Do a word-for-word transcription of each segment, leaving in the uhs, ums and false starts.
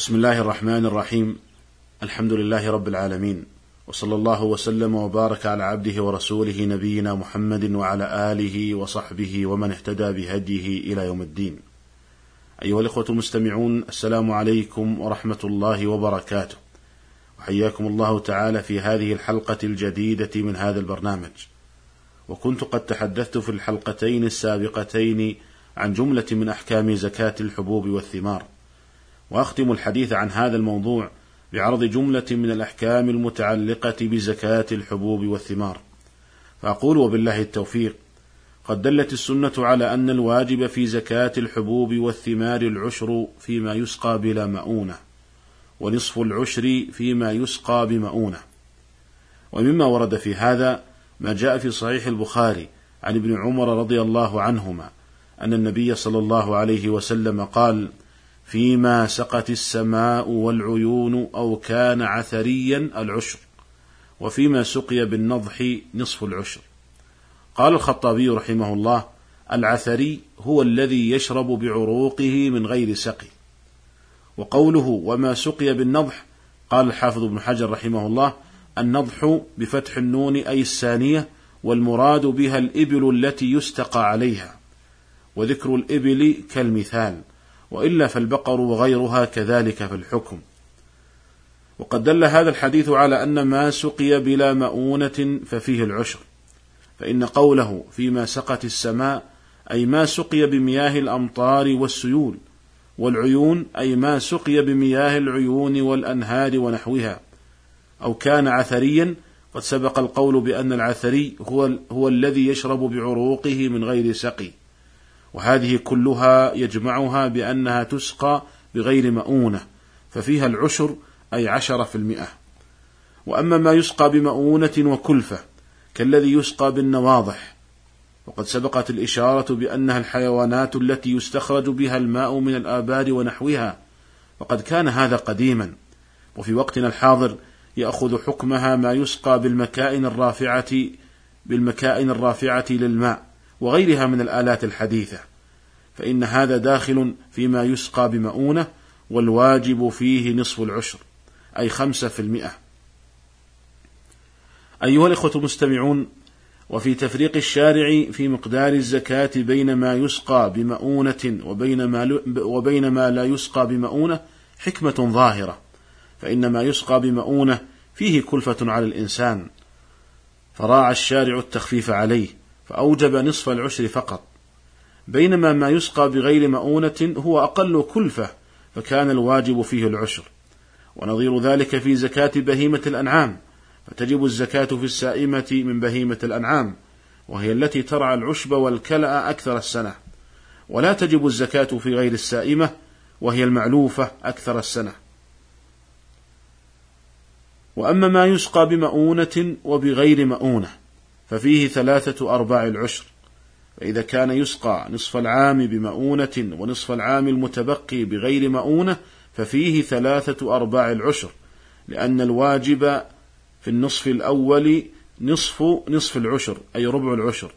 بسم الله الرحمن الرحيم. الحمد لله رب العالمين، وصلى الله وسلم وبارك على عبده ورسوله نبينا محمد وعلى آله وصحبه ومن اهتدى بهديه إلى يوم الدين. أيها الإخوة المستمعون، السلام عليكم ورحمة الله وبركاته، وحياكم الله تعالى في هذه الحلقة الجديدة من هذا البرنامج. وكنت قد تحدثت في الحلقتين السابقتين عن جملة من أحكام زكاة الحبوب والثمار، وأختم الحديث عن هذا الموضوع بعرض جملة من الأحكام المتعلقة بزكاة الحبوب والثمار. فأقول وبالله التوفيق، قد دلت السنة على أن الواجب في زكاة الحبوب والثمار العشر فيما يسقى بلا مؤونة، ونصف العشر فيما يسقى بمؤونة. ومما ورد في هذا ما جاء في صحيح البخاري عن ابن عمر رضي الله عنهما أن النبي صلى الله عليه وسلم قال: فيما سقت السماء والعيون أو كان عثريا العشر، وفيما سقي بالنضح نصف العشر. قال الخطابي رحمه الله: العثري هو الذي يشرب بعروقه من غير سقي. وقوله وما سقي بالنضح، قال الحافظ ابن حجر رحمه الله: النضح بفتح النون أي السانية، والمراد بها الإبل التي يستقى عليها، وذكر الإبل كالمثال، وإلا فالبقر وغيرها كذلك في الحكم. وقد دل هذا الحديث على أن ما سقي بلا مؤونة ففيه العشر، فإن قوله فيما سقت السماء أي ما سقي بمياه الأمطار والسيول، والعيون أي ما سقي بمياه العيون والأنهار ونحوها. أو كان عثريا، قد سبق القول بأن العثري هو, هو الذي يشرب بعروقه من غير سقي، وهذه كلها يجمعها بأنها تسقى بغير مؤونة، ففيها العشر أي عشرة في المئة. وأما ما يسقى بمؤونة وكلفة كالذي يسقى بالنواضح، وقد سبقت الإشارة بأنها الحيوانات التي يستخرج بها الماء من الآبار ونحوها، وقد كان هذا قديما. وفي وقتنا الحاضر يأخذ حكمها ما يسقى بالمكائن الرافعة بالمكائن الرافعة للماء وغيرها من الآلات الحديثة، فإن هذا داخل فيما يسقى بمؤونة، والواجب فيه نصف العشر أي خمسة في المئة. أيها الإخوة المستمعون، وفي تفريق الشارع في مقدار الزكاة بين ما يسقى بمؤونة وبين ما لا يسقى بمؤونة حكمة ظاهرة، فإن ما يسقى بمؤونة فيه كلفة على الإنسان، فراعى الشارع التخفيف عليه فأوجب نصف العشر فقط، بينما ما يسقى بغير مؤونة هو أقل كلفة، فكان الواجب فيه العشر. ونظير ذلك في زكاة بهيمة الأنعام، فتجب الزكاة في السائمة من بهيمة الأنعام، وهي التي ترعى العشب والكلأ أكثر السنة، ولا تجب الزكاة في غير السائمة وهي المعلوفة أكثر السنة. وأما ما يسقى بمؤونة وبغير مؤونة ففيه ثلاثة أرباع العشر، فإذا كان يسقى نصف العام بمؤونة ونصف العام المتبقي بغير مؤونة ففيه ثلاثة أرباع العشر، لأن الواجب في النصف الأول نصف نصف العشر أي ربع العشر،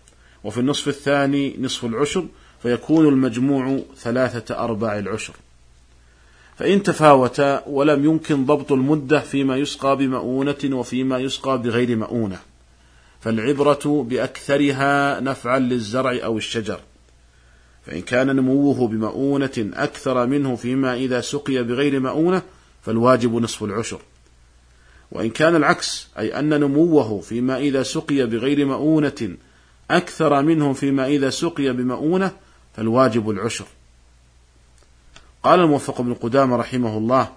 وفي النصف الثاني نصف العشر، فيكون المجموع ثلاثة أرباع العشر. فإن تفاوتا ولم يمكن ضبط المدة فيما يسقى بمؤونة وفيما يسقى بغير مؤونة، فالعبرة بأكثرها نفعا للزرع أو الشجر، فإن كان نموه بمؤونة أكثر منه فيما إذا سقي بغير مؤونة فالواجب نصف العشر. وإن كان العكس، أي أن نموه فيما إذا سقي بغير مؤونة أكثر منه فيما إذا سقي بمؤونة فالواجب العشر. قال الموفق بن قدامة رحمه الله: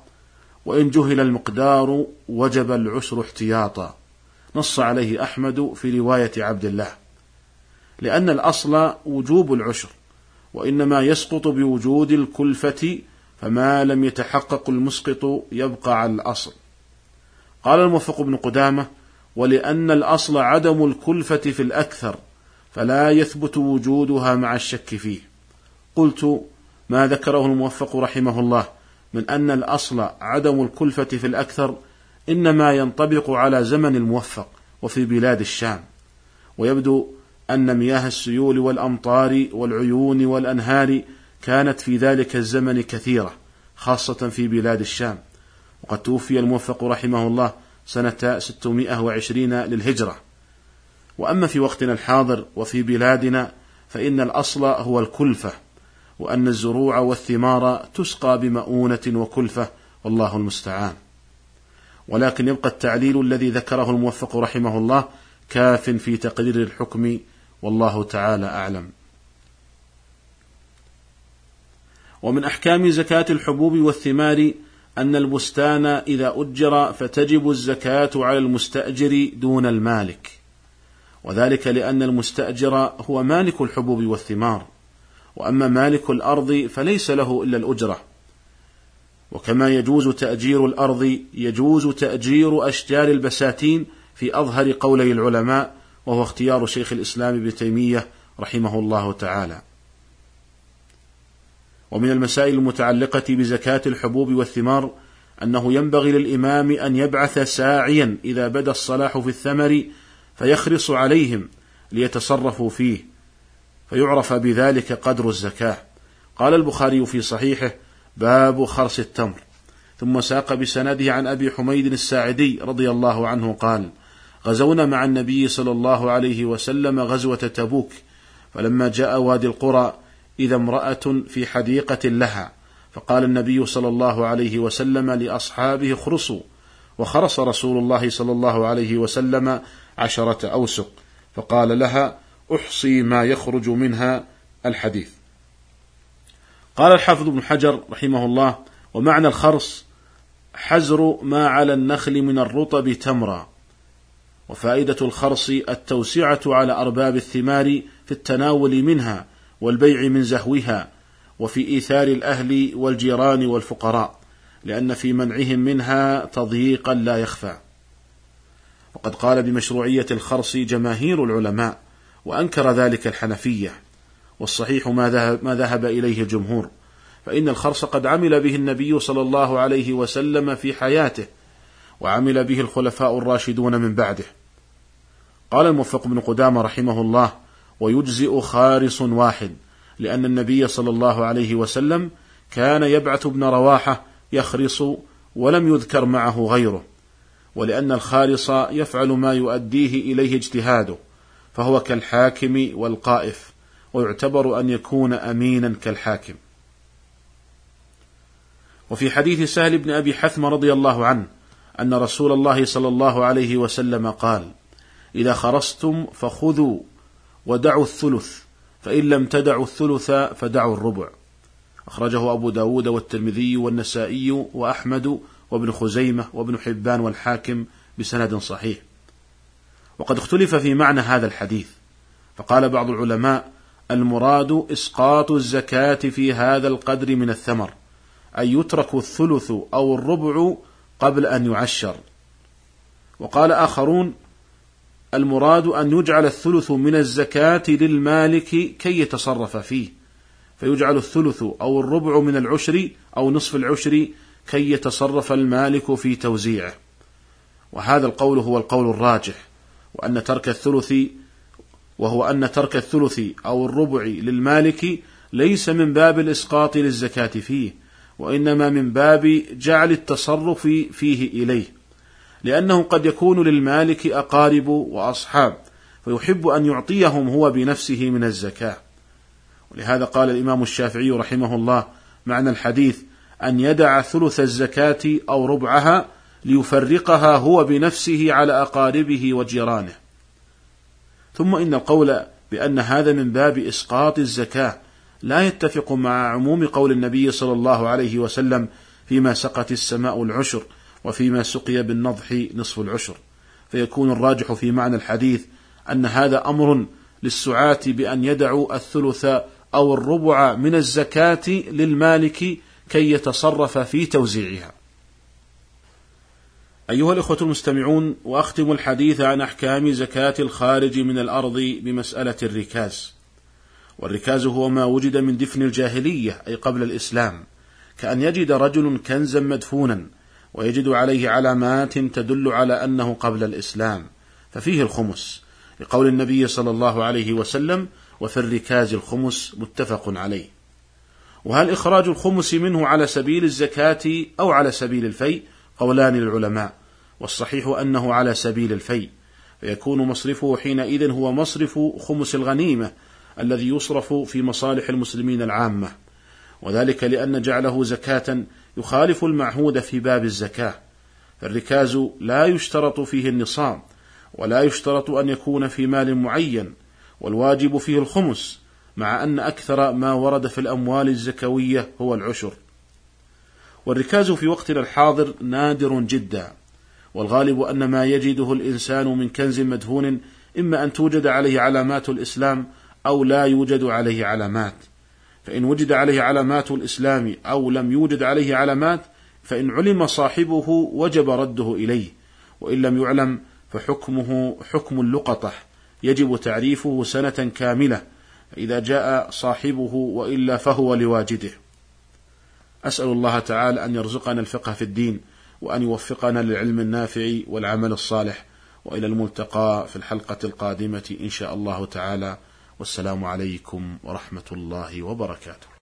وإن جهل المقدار وجب العشر احتياطا، نص عليه أحمد في رواية عبد الله، لأن الأصل وجوب العشر، وإنما يسقط بوجود الكلفة، فما لم يتحقق المسقط يبقى على الأصل. قال الموفق بن قدامة: ولأن الأصل عدم الكلفة في الأكثر، فلا يثبت وجودها مع الشك فيه. قلت: ما ذكره الموفق رحمه الله من أن الأصل عدم الكلفة في الأكثر إنما ينطبق على زمن الموفق وفي بلاد الشام، ويبدو أن مياه السيول والأمطار والعيون والأنهار كانت في ذلك الزمن كثيرة، خاصة في بلاد الشام. وقد توفي الموفق رحمه الله سنة ستمائة وعشرين للهجرة. وأما في وقتنا الحاضر وفي بلادنا فإن الأصل هو الكلفة، وأن الزروع والثمار تسقى بمؤونة وكلفة، والله المستعان. ولكن يبقى التعليل الذي ذكره الموفق رحمه الله كاف في تقرير الحكم، والله تعالى أعلم. ومن أحكام زكاة الحبوب والثمار أن البستان إذا أجر فتجب الزكاة على المستأجر دون المالك، وذلك لأن المستأجر هو مالك الحبوب والثمار، وأما مالك الأرض فليس له إلا الأجرة. وكما يجوز تأجير الأرض يجوز تأجير أشجار البساتين في أظهر قولي العلماء، وهو اختيار شيخ الإسلام ابن تيمية رحمه الله تعالى. ومن المسائل المتعلقة بزكاة الحبوب والثمار أنه ينبغي للإمام أن يبعث ساعيا إذا بدا الصلاح في الثمر فيخرص عليهم ليتصرفوا فيه، فيعرف بذلك قدر الزكاة. قال البخاري في صحيحه: باب خرص التمر. ثم ساق بسنده عن أبي حميد الساعدي رضي الله عنه قال: غزونا مع النبي صلى الله عليه وسلم غزوة تبوك، فلما جاء وادي القرى إذا امرأة في حديقة لها، فقال النبي صلى الله عليه وسلم لأصحابه: اخرصوا. وخرص رسول الله صلى الله عليه وسلم عشرة أوسق، فقال لها: احصي ما يخرج منها. الحديث. قال الحافظ ابن حجر رحمه الله: ومعنى الخرص حزر ما على النخل من الرطب تمرا. وفائدة الخرص التوسعة على أرباب الثمار في التناول منها والبيع من زهوها، وفي إيثار الأهل والجيران والفقراء، لأن في منعهم منها تضييقا لا يخفى. وقد قال بمشروعية الخرص جماهير العلماء، وأنكر ذلك الحنفية، والصحيح ما ذهب, ما ذهب إليه الجمهور، فإن الخرص قد عمل به النبي صلى الله عليه وسلم في حياته، وعمل به الخلفاء الراشدون من بعده. قال الموفق بن قدامة رحمه الله: ويجزئ خارص واحد، لأن النبي صلى الله عليه وسلم كان يبعث ابن رواحة يخرص ولم يذكر معه غيره، ولأن الخارص يفعل ما يؤديه إليه اجتهاده، فهو كالحاكم والقائف، ويعتبر أن يكون أمينا كالحاكم. وفي حديث سهل بن أبي حثم رضي الله عنه أن رسول الله صلى الله عليه وسلم قال: إذا خرصتم فخذوا ودعوا الثلث، فإن لم تدعوا الثلث فدعوا الربع. أخرجه أبو داود والترمذي والنسائي وأحمد وابن خزيمة وابن حبان والحاكم بسند صحيح. وقد اختلف في معنى هذا الحديث، فقال بعض العلماء: المراد إسقاط الزكاة في هذا القدر من الثمر، أي يترك الثلث أو الربع قبل أن يعشر. وقال آخرون: المراد أن يجعل الثلث من الزكاة للمالك كي يتصرف فيه، فيجعل الثلث أو الربع من العشر أو نصف العشر كي يتصرف المالك في توزيعه. وهذا القول هو القول الراجح، وأن ترك الثلث وهو أن ترك الثلث أو الربع للمالك ليس من باب الإسقاط للزكاة فيه، وإنما من باب جعل التصرف فيه إليه، لأنه قد يكون للمالك أقارب وأصحاب، فيحب أن يعطيهم هو بنفسه من الزكاة. ولهذا قال الإمام الشافعي رحمه الله: معنى الحديث أن يدع ثلث الزكاة أو ربعها ليفرقها هو بنفسه على أقاربه وجيرانه. ثم إن القول بأن هذا من باب إسقاط الزكاة لا يتفق مع عموم قول النبي صلى الله عليه وسلم: فيما سقت السماء العشر، وفيما سقي بالنضح نصف العشر. فيكون الراجح في معنى الحديث أن هذا أمر للسعاة بأن يدعوا الثلث أو الربع من الزكاة للمالك كي يتصرف في توزيعها. أيها الأخوة المستمعون، وأختم الحديث عن أحكام زكاة الخارج من الأرض بمسألة الركاز. والركاز هو ما وجد من دفن الجاهلية، أي قبل الإسلام، كأن يجد رجل كنزا مدفونا ويجد عليه علامات تدل على أنه قبل الإسلام، ففيه الخمس، لقول النبي صلى الله عليه وسلم: وفي الركاز الخمس، متفق عليه. وهل إخراج الخمس منه على سبيل الزكاة أو على سبيل الفيء؟ قولان للعلماء، والصحيح أنه على سبيل الفيء، فيكون مصرفه حينئذ هو مصرف خمس الغنيمة الذي يصرف في مصالح المسلمين العامة، وذلك لأن جعله زكاة يخالف المعهود في باب الزكاة، فالركاز لا يشترط فيه النصاب، ولا يشترط أن يكون في مال معين، والواجب فيه الخمس، مع أن أكثر ما ورد في الأموال الزكوية هو العشر. والركاز في وقتنا الحاضر نادر جدا، والغالب أن ما يجده الإنسان من كنز مدفون إما أن توجد عليه علامات الإسلام أو لا يوجد عليه علامات، فإن وجد عليه علامات الإسلام أو لم يوجد عليه علامات فإن علم صاحبه وجب رده إليه، وإن لم يعلم فحكمه حكم اللقطة يجب تعريفه سنة كاملة إذا جاء صاحبه، وإلا فهو لواجده. أسأل الله تعالى أن يرزقنا الفقه في الدين، وأن يوفقنا للعلم النافع والعمل الصالح، وإلى الملتقى في الحلقة القادمة إن شاء الله تعالى، والسلام عليكم ورحمة الله وبركاته.